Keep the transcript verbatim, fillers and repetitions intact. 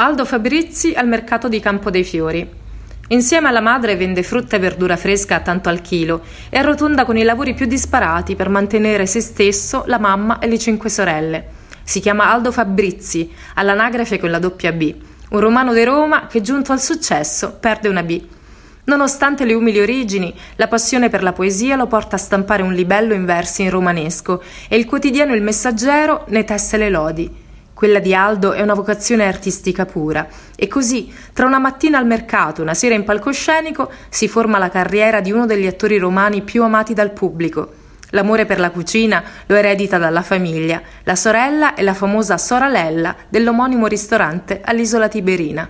Aldo Fabrizi al mercato di Campo dei Fiori. Insieme alla madre vende frutta e verdura fresca tanto al chilo e arrotonda con i lavori più disparati per mantenere se stesso, la mamma e le cinque sorelle. Si chiama Aldo Fabrizi, all'anagrafe con la doppia B, un romano di Roma che giunto al successo perde una B. Nonostante le umili origini, la passione per la poesia lo porta a stampare un libello in versi in romanesco e il quotidiano Il Messaggero ne tesse le lodi. Quella di Aldo è una vocazione artistica pura e così, tra una mattina al mercato e una sera in palcoscenico, si forma la carriera di uno degli attori romani più amati dal pubblico. L'amore per la cucina lo eredita dalla famiglia, la sorella e la famosa Sora Lella dell'omonimo ristorante all'Isola Tiberina.